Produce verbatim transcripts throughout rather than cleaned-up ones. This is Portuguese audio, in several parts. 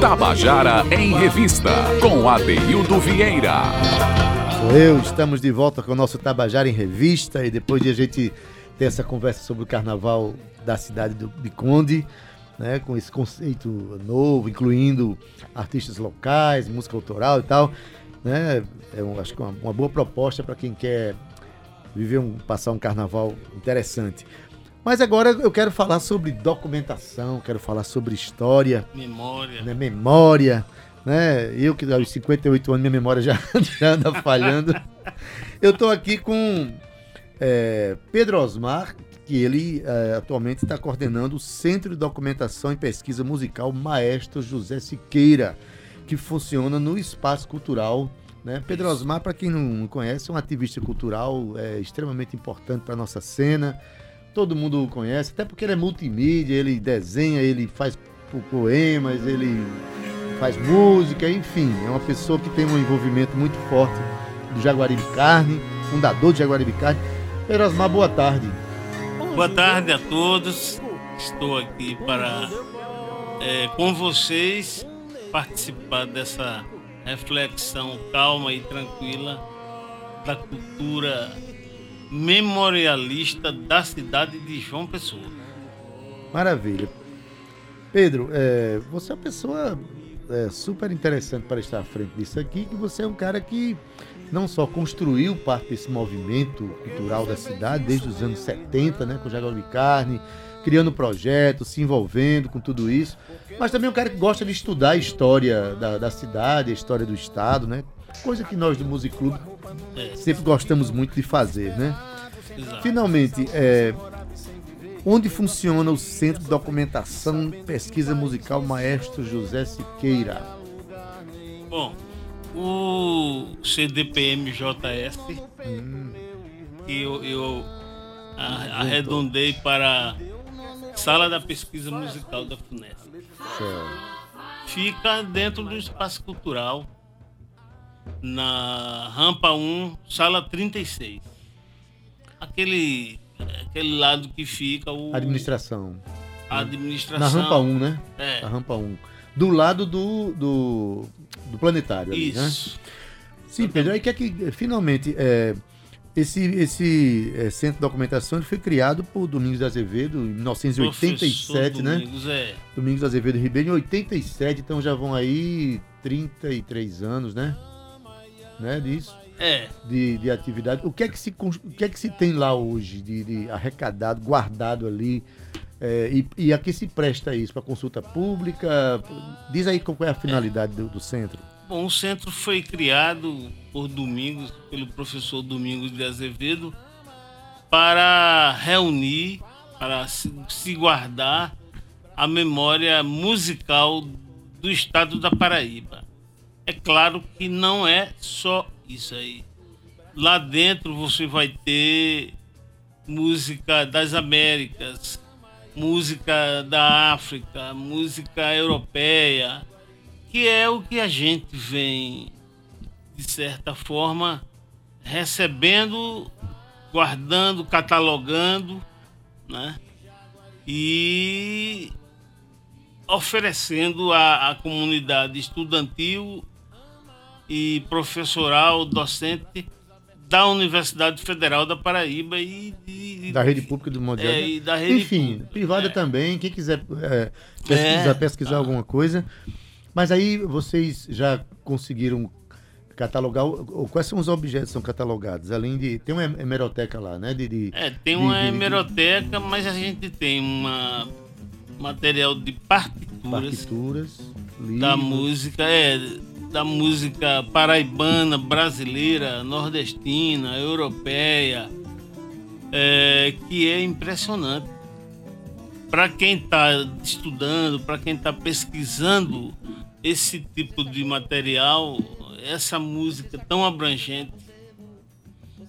Tabajara em Revista, com Adenildo Vieira. Sou eu, estamos de volta com o nosso Tabajara em Revista, e depois de a gente ter essa conversa sobre o carnaval da cidade de Conde, né, com esse conceito novo, incluindo artistas locais, música autoral e tal, né, eu acho que é uma, uma boa proposta para quem quer viver um, passar um carnaval interessante. Mas agora eu quero falar sobre documentação, quero falar sobre história. Memória. Né? Memória. Né? Eu que aos cinquenta e oito anos, minha memória já, já anda falhando. Eu estou aqui com é, Pedro Osmar, que ele é, atualmente está coordenando o Centro de Documentação e Pesquisa Musical Maestro José Siqueira, que funciona no Espaço Cultural. Né? Pedro Osmar, para quem não conhece, é um ativista cultural é, extremamente importante para a nossa cena. Todo mundo o conhece, até porque ele é multimídia, ele desenha, ele faz poemas, ele faz música, enfim. É uma pessoa que tem um envolvimento muito forte do Jaguaribe Carne, fundador do Jaguaribe Carne. Pedro Osmar, boa tarde. Boa tarde a todos. Estou aqui para, é, com vocês, participar dessa reflexão calma e tranquila da cultura memorialista da cidade de João Pessoa. Maravilha. Pedro, é, você é uma pessoa é, super interessante para estar à frente disso aqui, que você é um cara que não só construiu parte desse movimento cultural da cidade desde os anos setenta, né, com o Jaguaribe Carne, criando projetos, se envolvendo com tudo isso, mas também é um cara que gosta de estudar a história da, da cidade, a história do estado, né? Coisa que nós do Music Club é. sempre gostamos muito de fazer, né? Exato. Finalmente, é, onde funciona o Centro de Documentação e Pesquisa Musical Maestro José Siqueira? Bom, o C D P M J S, hum. que eu, eu a, arredondei para Sala da Pesquisa Musical da FUNESC. Certo. Fica dentro do Espaço Cultural, na rampa um, sala trinta e seis. Aquele, aquele lado que fica o... Administração. A administração. Na rampa um, né? É. Na rampa um. Do lado do, do, do planetário ali, isso, né? Sim, Pedro, aí que é que, finalmente, é, esse, esse é, centro de documentação ele foi criado por Domingos de Azevedo, em mil novecentos e oitenta e sete, né? Domingos, é. Domingos de Azevedo Ribeiro, em oitenta e sete, então já vão aí trinta e três anos, né? Né, disso, é. de, de atividade. O que é que se, o que é que se tem lá hoje de, de arrecadado, guardado ali, é, e, e a que se presta isso? Para consulta pública? Diz aí qual é a finalidade é. do, do centro. Bom, o centro foi criado por Domingos, pelo professor Domingos de Azevedo, para reunir, para se, se guardar a memória musical do estado da Paraíba. É claro que não é só isso aí. Lá dentro você vai ter música das Américas, música da África, música europeia, que é o que a gente vem, de certa forma, recebendo, guardando, catalogando, né? E oferecendo à, à comunidade estudantil e professoral, docente da Universidade Federal da Paraíba e de, da rede pública do Mundial. É, e da rede Enfim, pública, privada é. também, quem quiser é, pesquisar, é, pesquisar tá. alguma coisa. Mas aí vocês já conseguiram catalogar, ou quais são os objetos que são catalogados? Além de, tem uma hemeroteca lá, né? De, de, é, tem uma de, hemeroteca, de, de, mas a gente tem uma... material de partituras, partituras da música, é, da música paraibana, brasileira, nordestina, europeia, é, que é impressionante. Para quem está estudando, para quem está pesquisando esse tipo de material, essa música tão abrangente,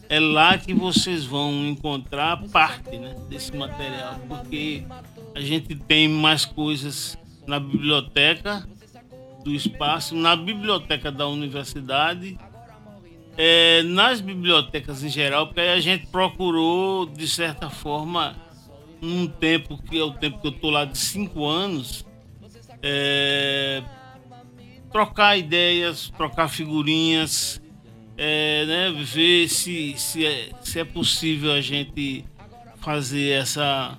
é lá que vocês vão encontrar parte, né, desse material, porque a gente tem mais coisas na biblioteca do espaço, na biblioteca da universidade, é, nas bibliotecas em geral, porque a gente procurou, de certa forma, um tempo, que é o tempo que eu estou lá de cinco anos, é, trocar ideias, trocar figurinhas, é, né, ver se, se, é, se é possível a gente fazer essa...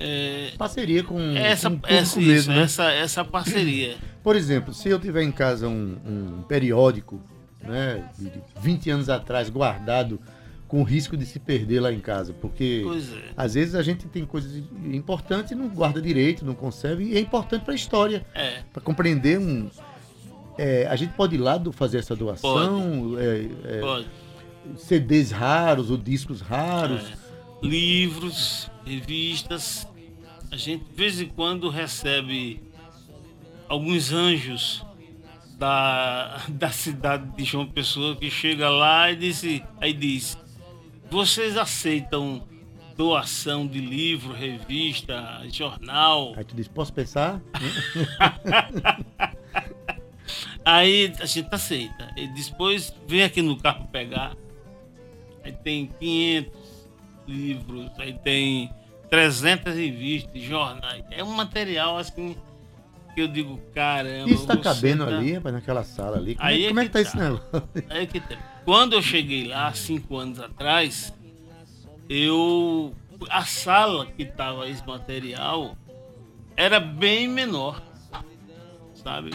É, parceria com essa, com essa, mesmo, isso, né? essa, essa parceria. Por exemplo, se eu tiver em casa um, um periódico, né, de vinte anos atrás, guardado, com risco de se perder lá em casa, porque é. às vezes a gente tem coisas importantes e não guarda direito, não conserva, e é importante para a história, é. para compreender um... É, a gente pode ir lá do, fazer essa doação, pode. É, é, pode. C Ds raros ou discos raros, é. livros, revistas. A gente de vez em quando recebe alguns anjos da, da cidade de João Pessoa que chega lá e disse, aí diz, vocês aceitam doação de livro, revista, jornal? Aí tu diz, posso pensar? Aí a gente aceita. E depois vem aqui no carro pegar. Aí tem quinhentos livros, aí tem trezentas revistas, jornais. É um material assim que eu digo, caramba. Isso tá cabendo tá... ali, rapaz, naquela sala ali. Como, aí é, como é que, que tá, tá esse negócio? Aí é que tá. Quando eu cheguei lá, cinco anos atrás, eu... a sala que tava esse material era bem menor, sabe?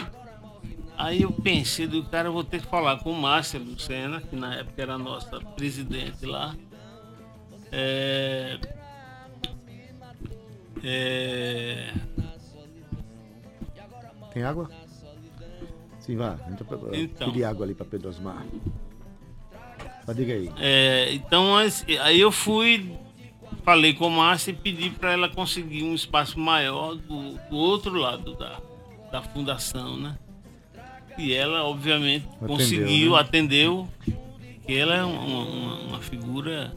Aí eu pensei, do cara, eu vou ter que falar com Márcia Lucena, que na época era a nossa presidente lá. É... É... Tem água? Sim, vá. Eu então, pedi água ali para Pedro Osmar. Mas diga aí. É, então, aí eu fui, falei com Márcia e pedi para ela conseguir um espaço maior do, do outro lado da, da fundação, né? E ela, obviamente, atendeu, conseguiu, né? atendeu. Que ela é uma, uma, uma figura...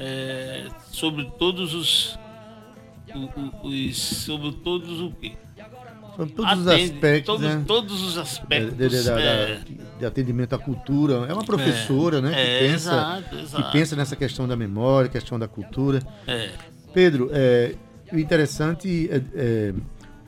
É, sobre todos os, os, os sobre todos o quê? Sobre todos Atende, os aspectos, todos, né? todos os aspectos de, de, de, é... de atendimento à cultura. É uma professora, é, né? Que, é, pensa, exato, exato. que pensa nessa questão da memória, questão da cultura. É. Pedro, é, o interessante é, é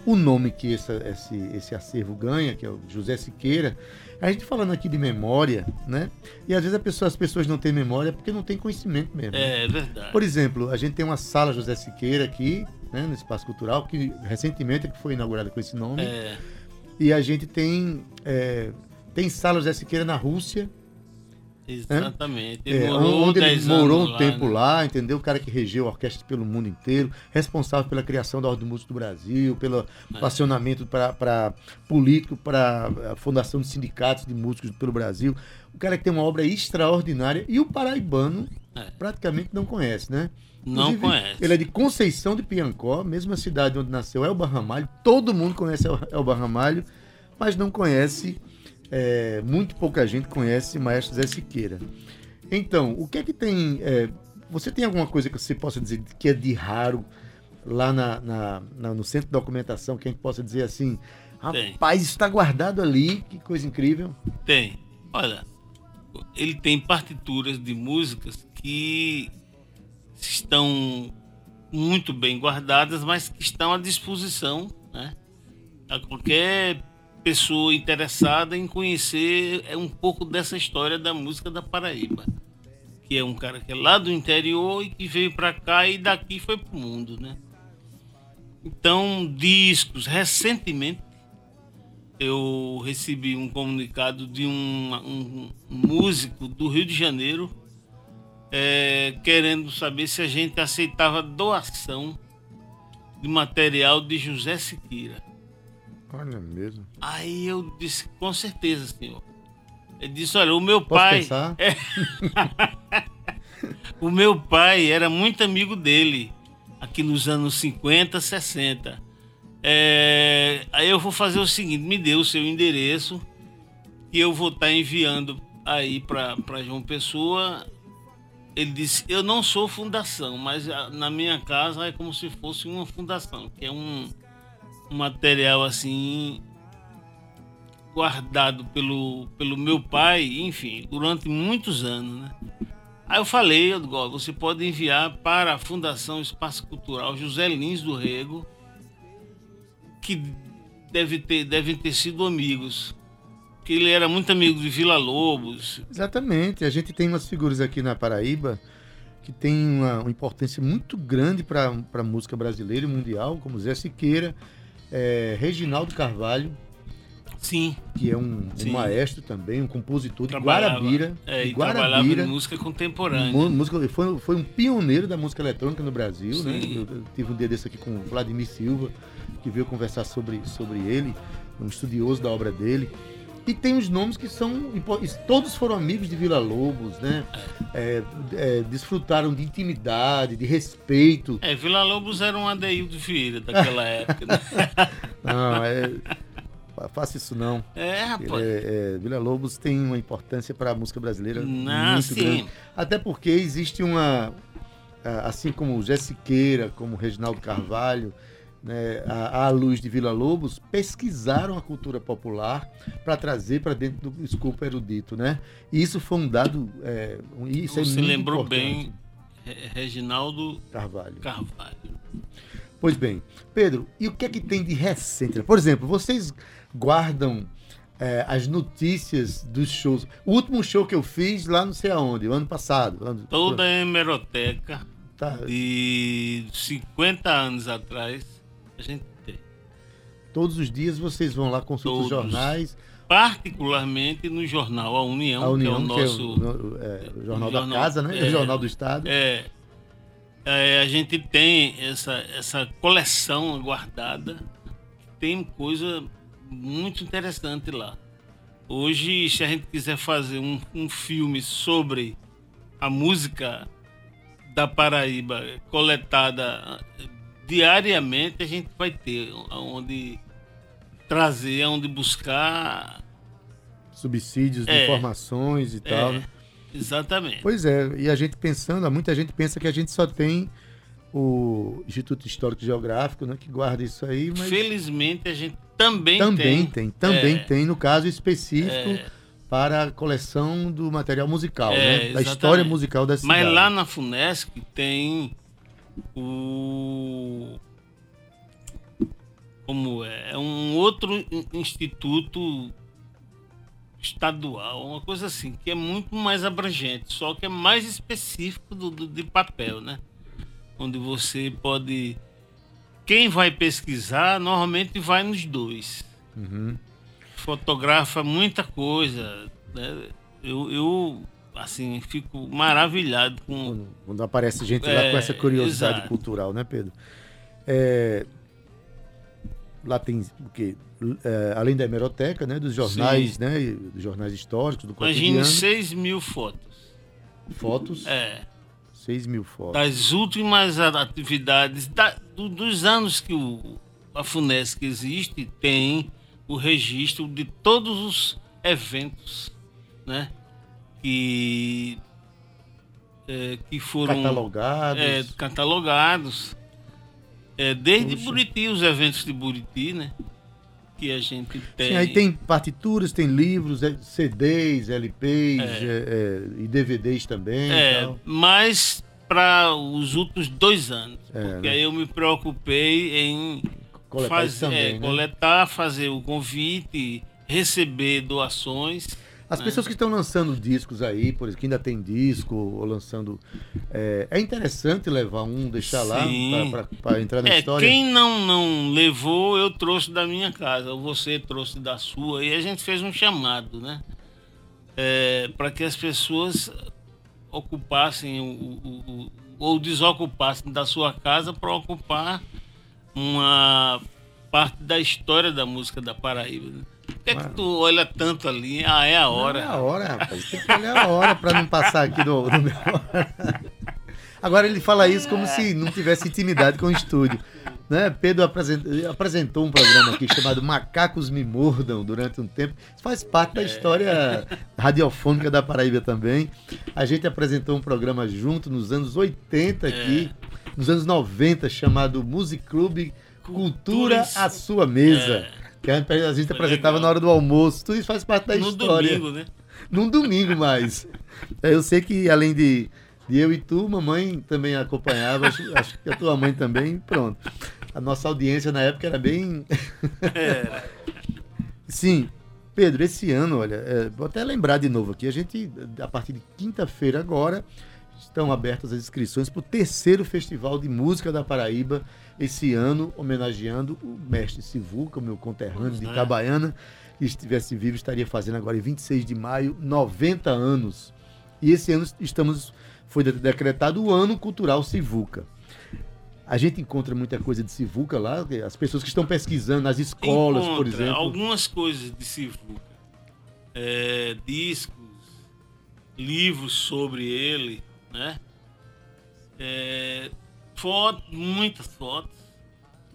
o nome que essa, esse, esse acervo ganha, que é o José Siqueira. A gente falando aqui de memória, né? E às vezes a pessoa, as pessoas não têm memória porque não têm conhecimento mesmo. É, né? verdade. Por exemplo, a gente tem uma sala José Siqueira aqui, né, no Espaço Cultural, que recentemente foi inaugurada com esse nome. É. E a gente tem, é, tem sala José Siqueira na Rússia. Exatamente. Ele é, morou onde ele morou um lá, tempo né? lá, entendeu? O cara que regeu orquestras pelo mundo inteiro, responsável pela criação da Ordem do Músico do Brasil, pelo é. acionamento para político, para a fundação de sindicatos de músicos pelo Brasil. O cara que tem uma obra extraordinária e o paraibano é. praticamente não conhece, né? Não Inclusive, conhece. Ele é de Conceição de Piancó, mesma cidade onde nasceu El Barramalho. Todo mundo conhece El Barramalho, mas não conhece... É, muito pouca gente conhece o Maestro José Siqueira. Então, o que é que tem... É, você tem alguma coisa que você possa dizer que é de raro lá na, na, na, no Centro de Documentação, que a gente possa dizer assim, rapaz, isso está guardado ali, que coisa incrível? Tem. Olha, ele tem partituras de músicas que estão muito bem guardadas, mas que estão à disposição, né? A qualquer... pessoa interessada em conhecer um pouco dessa história da música da Paraíba, que é um cara que é lá do interior e que veio para cá e daqui foi pro mundo, né? Então, discos. Recentemente eu recebi um comunicado de um, um músico do Rio de Janeiro é, querendo saber se a gente aceitava doação de material de José Siqueira. Olha mesmo. Aí eu disse, com certeza, senhor. Ele disse, olha, o meu Posso pai... Pensar? É... o meu pai era muito amigo dele, aqui nos anos cinquenta, sessenta. É... Aí eu vou fazer o seguinte, me dê o seu endereço, que eu vou estar enviando aí para João Pessoa. Ele disse, eu não sou fundação, mas na minha casa é como se fosse uma fundação, que é um... um material assim guardado pelo, pelo meu pai, enfim, durante muitos anos, né? Aí eu falei, eu digo, ó, você pode enviar para a Fundação Espaço Cultural José Lins do Rego, que deve ter, devem ter sido amigos. Porque ele era muito amigo de Vila-Lobos. Exatamente. A gente tem umas figuras aqui na Paraíba que tem uma, uma importância muito grande para a música brasileira e mundial, como Zé Siqueira, é, Reginaldo Carvalho. Sim. Que é um, um maestro também, um compositor de Guarabira. É, de e Guarabira, trabalhava em música contemporânea. Música, foi, foi um pioneiro da música eletrônica no Brasil, sim, né? Eu, eu tive um dia desse aqui com o Vladimir Silva, que veio conversar sobre, sobre ele, um estudioso da obra dele. E tem uns nomes que são... Todos foram amigos de Vila-Lobos, né? É, é, desfrutaram de intimidade, de respeito. É, Vila-Lobos era um Adenildo Vieira daquela época, né? Não, é... Faça isso não. É, rapaz. É, é, Vila-Lobos tem uma importância para a música brasileira não, muito sim. grande. Até porque existe uma... Assim como o José Siqueira, como o Reginaldo Carvalho... Né, à, à luz de Vila-Lobos, pesquisaram a cultura popular para trazer para dentro do escopo erudito, né? E isso foi um dado... É, isso é muito importante. Você lembrou bem, Reginaldo Carvalho. Carvalho. Pois bem, Pedro, e o que é que tem de recente? Por exemplo, vocês guardam é, as notícias dos shows. O último show que eu fiz lá não sei aonde, o ano passado. Ano... Toda a hemeroteca tá. de cinquenta anos atrás. A gente tem. Todos os dias vocês vão lá consultar os jornais. Particularmente no jornal A União, A União que é o nosso. Que é o, é, o jornal da jornal, Casa, né? É, é o Jornal do Estado. É, é, a gente tem essa, essa coleção guardada. Tem coisa muito interessante lá. Hoje, se a gente quiser fazer um, um filme sobre a música da Paraíba coletada diariamente, a gente vai ter aonde trazer, aonde buscar subsídios, é, informações e é, tal. Né? Exatamente. Pois é, e a gente pensando, muita gente pensa que a gente só tem o Instituto Histórico e Geográfico, né, que guarda isso aí. Mas felizmente a gente também, também tem. Também tem, também é, tem, no caso específico é, para a coleção do material musical, é, né, da exatamente. História musical da cidade. Mas lá na FUNESC tem... O... Como é? É um outro instituto estadual, uma coisa assim, que é muito mais abrangente, só que é mais específico do, do, de papel, né? Onde você pode... Quem vai pesquisar, normalmente vai nos dois. Uhum. Fotografa muita coisa, né? Eu... eu... Assim, fico maravilhado com... Quando, quando aparece gente é, lá com essa curiosidade exato. Cultural, né, Pedro? É, lá tem o quê? É, além da hemeroteca, né? Dos jornais, sim, né? Dos jornais históricos, do cotidiano. Imagine seis mil fotos. Fotos? É. seis mil fotos. Das últimas atividades, da, do, dos anos que o, a FUNESC existe, tem o registro de todos os eventos, né? Que, é, que foram catalogados, é, catalogados é, desde Puxa. Buriti, os eventos de Buriti, né? Que a gente tem. Sim, aí tem partituras, tem livros, C Ds, L Ps é. É, é, e D V Ds também. É, tal. Mas para os últimos dois anos, é, porque né? aí eu me preocupei em coletar, fazer, também, é, né? coletar, fazer o convite, receber doações. As pessoas que estão lançando discos aí, por exemplo, que ainda tem disco, ou lançando... É, é interessante levar um, deixar sim. lá, para entrar na é, história. Quem não, não levou, eu trouxe da minha casa, ou você trouxe da sua, e a gente fez um chamado, né? É, para que as pessoas ocupassem, o, o, o, ou desocupassem da sua casa para ocupar uma parte da história da música da Paraíba, né? Por que, é que tu olha tanto ali? Ah, é a hora. Não é a hora, rapaz. Tem que olhar a hora para não passar aqui no, no meu... Agora ele fala isso como se não tivesse intimidade com o estúdio. Né? Pedro apresentou um programa aqui chamado Macacos Me Mordam durante um tempo. Isso faz parte da história radiofônica da Paraíba também. A gente apresentou um programa junto nos anos oitenta aqui, nos anos noventa, chamado Music Club Cultura à Sua Mesa. Que a gente apresentava legal. Na hora do almoço. Tudo isso faz parte da no história. Num domingo, né? Num domingo mais. Eu sei que além de, de eu e tu, mamãe também acompanhava. Acho, acho que a tua mãe também. Pronto. A nossa audiência na época era bem... É. Sim. Pedro, esse ano, olha, é, vou até lembrar de novo aqui, a gente, a partir de quinta-feira agora, estão abertas as inscrições para o terceiro Festival de Música da Paraíba, esse ano, homenageando o mestre Sivuca, o meu conterrâneo de Itabaiana, que estivesse vivo, estaria fazendo agora em vinte e seis de maio, noventa anos. E esse ano estamos, foi decretado o Ano Cultural Sivuca. A gente encontra muita coisa de Sivuca lá, as pessoas que estão pesquisando, nas escolas, encontra, por exemplo. Algumas coisas de Sivuca, é, discos, livros sobre ele, né? É, foto, muitas fotos,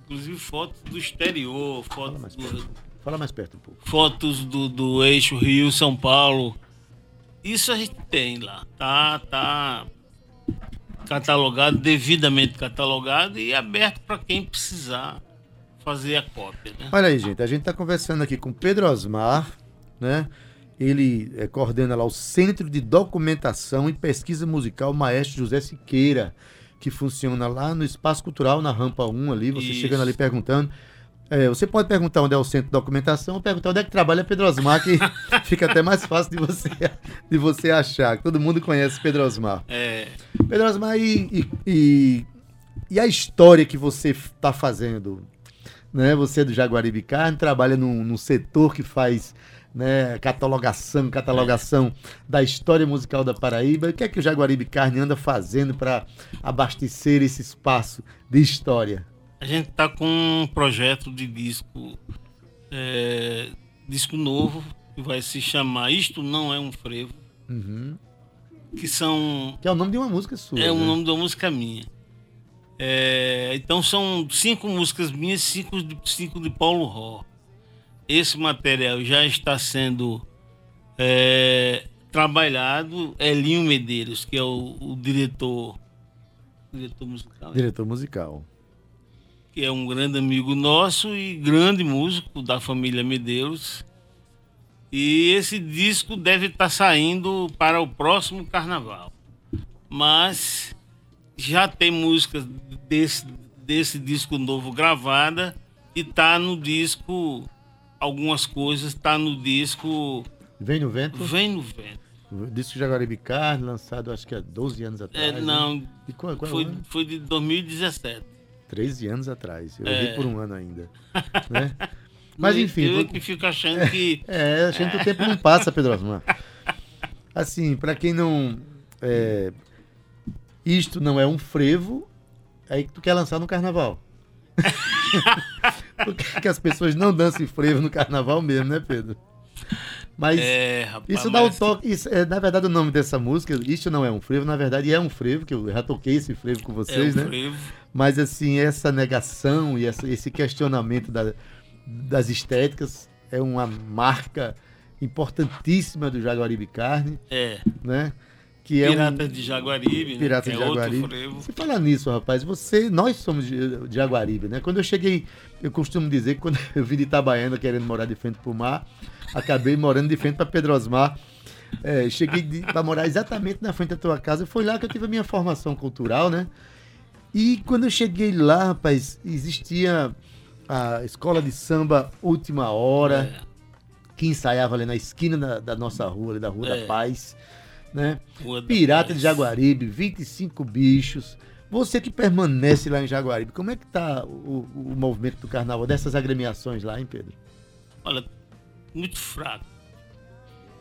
inclusive fotos do exterior, fotos... Fala mais perto, do, Fala mais perto um pouco. Fotos do, do eixo Rio-São Paulo. Isso a gente tem lá, tá, tá... catalogado, devidamente catalogado e aberto para quem precisar fazer a cópia, né? Olha aí, gente, a gente está conversando aqui com Pedro Osmar, né? Ele é, coordena lá o Centro de Documentação e Pesquisa Musical Maestro José Siqueira, que funciona lá no Espaço Cultural, na Rampa um ali, você Isso. chegando ali perguntando. É, você pode perguntar onde é o Centro de Documentação, perguntar onde é que trabalha Pedro Osmar, que fica até mais fácil de você, de você achar. Todo mundo conhece Pedro Osmar. É. Pedro Osmar, e, e, e a história que você está fazendo? Né? Você é do Jaguaribe Carne, trabalha num, num setor que faz, né, catalogação, catalogação é. da história musical da Paraíba. O que é que o Jaguaribe Carne anda fazendo para abastecer esse espaço de história? A gente está com um projeto de disco, é, disco novo, que vai se chamar Isto Não é um Frevo. Uhum. Que são... Que é o nome de uma música sua. É, né? O nome de uma música minha. É, então são cinco músicas minhas, cinco de, cinco de Paulo Ró. Esse material já está sendo é, trabalhado. É Linho Medeiros, que é o, o diretor... Diretor musical. Diretor musical. Que é um grande amigo nosso e grande músico da família Medeiros. E esse disco deve estar saindo para o próximo carnaval. Mas já tem músicas desse, desse disco novo gravada e está no disco, algumas coisas, está no disco... Vem no Vento? Vem no Vento. O disco Jaguaribe Carne, lançado acho que há doze anos atrás. É, não, né? E qual, qual foi, foi de dois mil e dezessete. treze anos atrás, eu é. vi por um ano ainda, né? Mas enfim... Eu vou... que fico achando que... É, é achando que o tempo não passa, Pedro Osmar. Assim, para quem não... É... Isto Não é um Frevo, aí que tu quer lançar no carnaval. Porque que as pessoas não dançam frevo no carnaval mesmo, né, Pedro? Mas é, rapaz, isso dá mas... um toque. Isso é, na verdade, o nome dessa música, Isto Não é um Frevo, na verdade é um frevo, que eu já toquei esse frevo com vocês, é um né? Frevo. Mas assim, essa negação e essa, esse questionamento da, das estéticas é uma marca importantíssima do Jaguaribe Carne. É. Né? Que é Pirata um... de Jaguaribe, Pirata né? de é Jaguaribe. Outro frevo. Você fala nisso, rapaz. Você, nós somos de Jaguaribe, né? Quando eu cheguei, eu costumo dizer que quando eu vim de Itabaiana querendo morar de frente para o mar, acabei morando de frente para Pedro Osmar. É, cheguei para morar exatamente na frente da tua casa. Foi lá que eu tive a minha formação cultural, né? E quando eu cheguei lá, rapaz, existia a escola de samba Última Hora, é. que ensaiava ali na esquina da, da nossa rua, ali da Rua é. da Paz. Né? Pirata de Jaguaribe, vinte e cinco bichos. Você que permanece lá em Jaguaribe, como é que está o, o movimento do carnaval, dessas agremiações lá, hein, Pedro? Olha, muito fraco.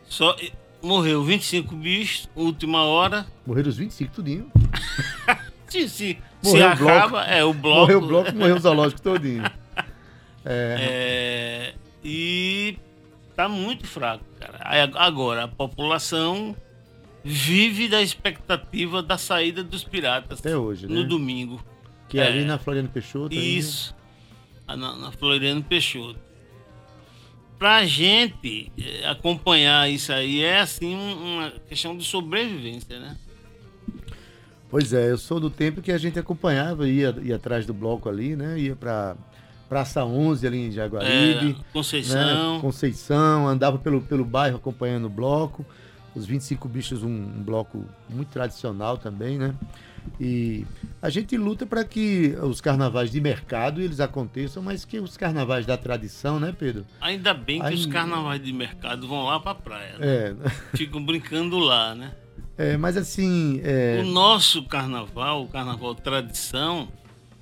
Só morreu vinte e cinco bichos, Última Hora. Morreram os vinte e cinco, tudinho. se se, se acaba, bloco. é o bloco. Morreu o bloco, morreu o zoológico todinho. É. É, e tá muito fraco, cara. Agora, a população vive da expectativa da saída dos piratas. Até hoje, no né? domingo. Que é, é ali na Floriano Peixoto. Isso, aí, né? na, na Floriano Peixoto. Pra gente acompanhar isso aí é, assim, uma questão de sobrevivência, né? Pois é, eu sou do tempo que a gente acompanhava, ia, ia atrás do bloco ali, né? Ia pra Praça onze ali em Jaguaribe. É, Conceição. Né? Conceição, andava pelo, pelo bairro acompanhando o bloco. Os vinte e cinco bichos, um, um bloco muito tradicional também, né? E a gente luta para que os carnavais de mercado eles aconteçam, mas que os carnavais da tradição, né, Pedro? Ainda bem que Aí... os carnavais de mercado vão lá para a praia, né? É. Ficam brincando lá, né? É, mas assim... É... O nosso carnaval, o carnaval tradição,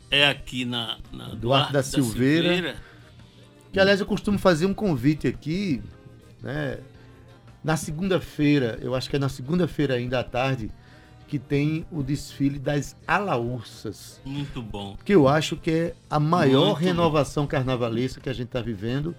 é aqui na, na Duarte, Duarte da Silveira, da Silveira. Que, aliás, eu costumo fazer um convite aqui, né? Na segunda-feira, eu acho que é na segunda-feira ainda à tarde, que tem o desfile das Ala-ursas. Muito bom. Que eu acho que é a maior Muito renovação bom. carnavalesca que a gente está vivendo.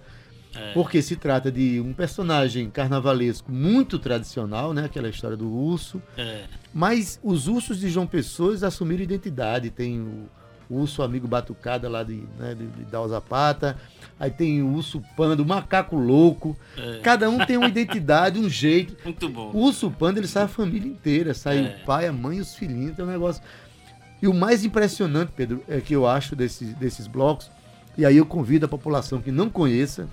É. Porque se trata de um personagem carnavalesco muito tradicional, né? Aquela história do urso. É. Mas os ursos de João Pessoa assumiram identidade. Tem o urso amigo batucada lá de, né, de, de Dalzapata. Aí tem o urso panda, o macaco louco. É. Cada um tem uma identidade, um jeito. Muito bom. O urso panda, ele sai a família inteira. Sai é. o pai, a mãe, os filhinhos. Tem um negócio... E o mais impressionante, Pedro, é que eu acho desse, desses blocos, e aí eu convido a população que não conheça,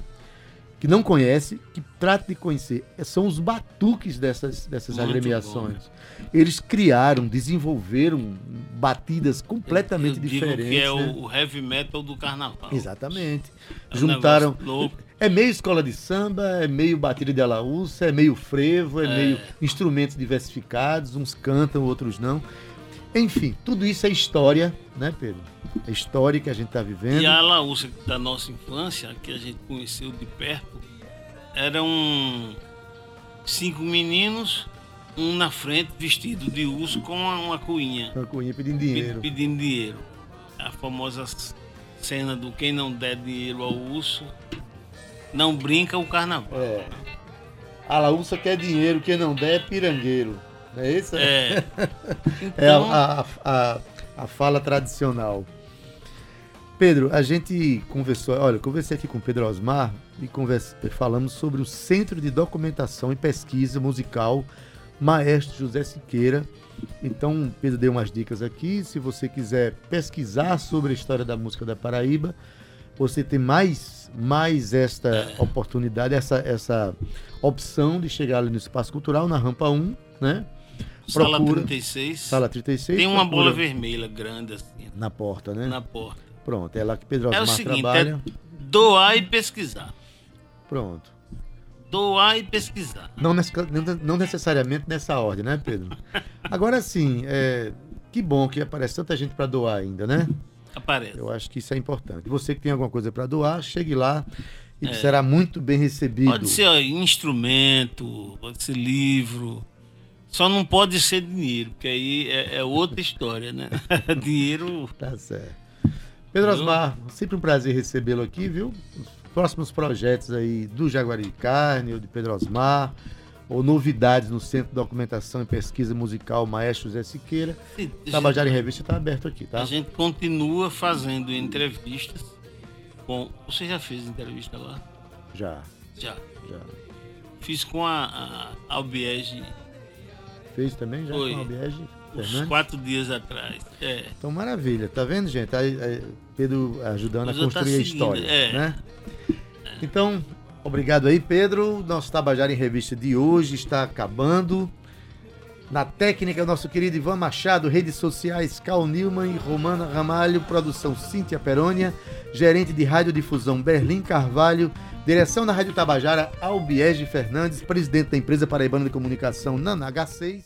que não conhece, que trata de conhecer, são os batuques dessas, dessas agremiações. Bom, né? Eles criaram, desenvolveram batidas completamente eu, eu diferentes. Que é, né? O heavy metal do carnaval. Exatamente. É um Juntaram. Louco. É meio escola de samba, é meio batida de alaúça, é meio frevo, é, é meio instrumentos diversificados, uns cantam, outros não. Enfim, tudo isso é história, né, Pedro? É história que a gente está vivendo. E a Ala-ursa da nossa infância, que a gente conheceu de perto, eram cinco meninos, um na frente vestido de urso com uma, uma coinha. Uma coinha pedindo dinheiro. Pedindo dinheiro. A famosa cena do quem não der dinheiro ao urso, não brinca o carnaval. É. A Ala-ursa quer dinheiro, quem não der é pirangueiro. É isso? É. Então... é a, a, a, a fala tradicional. Pedro, a gente conversou, olha, eu conversei aqui com o Pedro Osmar e conversa, falamos sobre o Centro de Documentação e Pesquisa Musical Maestro José Siqueira. Então, Pedro deu umas dicas aqui. Se você quiser pesquisar sobre a história da música da Paraíba, você tem mais, mais esta é. oportunidade, essa, essa opção de chegar ali no Espaço Cultural, na Rampa um, né? Procura, sala trinta e seis. Sala trinta e seis. Tem uma bola vermelha grande assim. Na porta, né? Na porta. Pronto, é lá que Pedro Osmar é o seguinte, trabalha. É doar e pesquisar. Pronto. Doar e pesquisar. Não, não necessariamente nessa ordem, né, Pedro? Agora sim, é, que bom que aparece tanta gente para doar ainda, né? Aparece. Eu acho que isso é importante. Você que tem alguma coisa para doar, chegue lá e é. será muito bem recebido. Pode ser ó, instrumento, pode ser livro. Só não pode ser dinheiro, porque aí é, é outra história, né? Dinheiro... Tá certo. Pedro Eu... Osmar, sempre um prazer recebê-lo aqui, viu? Os próximos projetos aí do Jaguaribe Carne, ou de Pedro Osmar, ou novidades no Centro de Documentação e Pesquisa Musical Maestro José Siqueira. Sim, Tabajara gente... em Revista está aberto aqui, tá? A gente continua fazendo entrevistas. Bom, você já fez entrevista lá? Já. Já. já. Fiz com a, a Albiege... Fez também já Foi. com a Albiege Fernandes? Uns quatro dias atrás. É. Então, maravilha. Tá vendo, gente? Aí, aí, Pedro ajudando Mas a construir tá seguindo, a história. É. Né? É. Então, obrigado aí, Pedro. Nosso Tabajara em Revista de hoje está acabando. Na técnica, nosso querido Ivan Machado, redes sociais, Cal Newman e Romana Ramalho, produção Cíntia Perônia, gerente de radiodifusão Berlim Carvalho, direção da Rádio Tabajara, Albiege Fernandes, presidente da empresa paraibana de comunicação Nana H seis.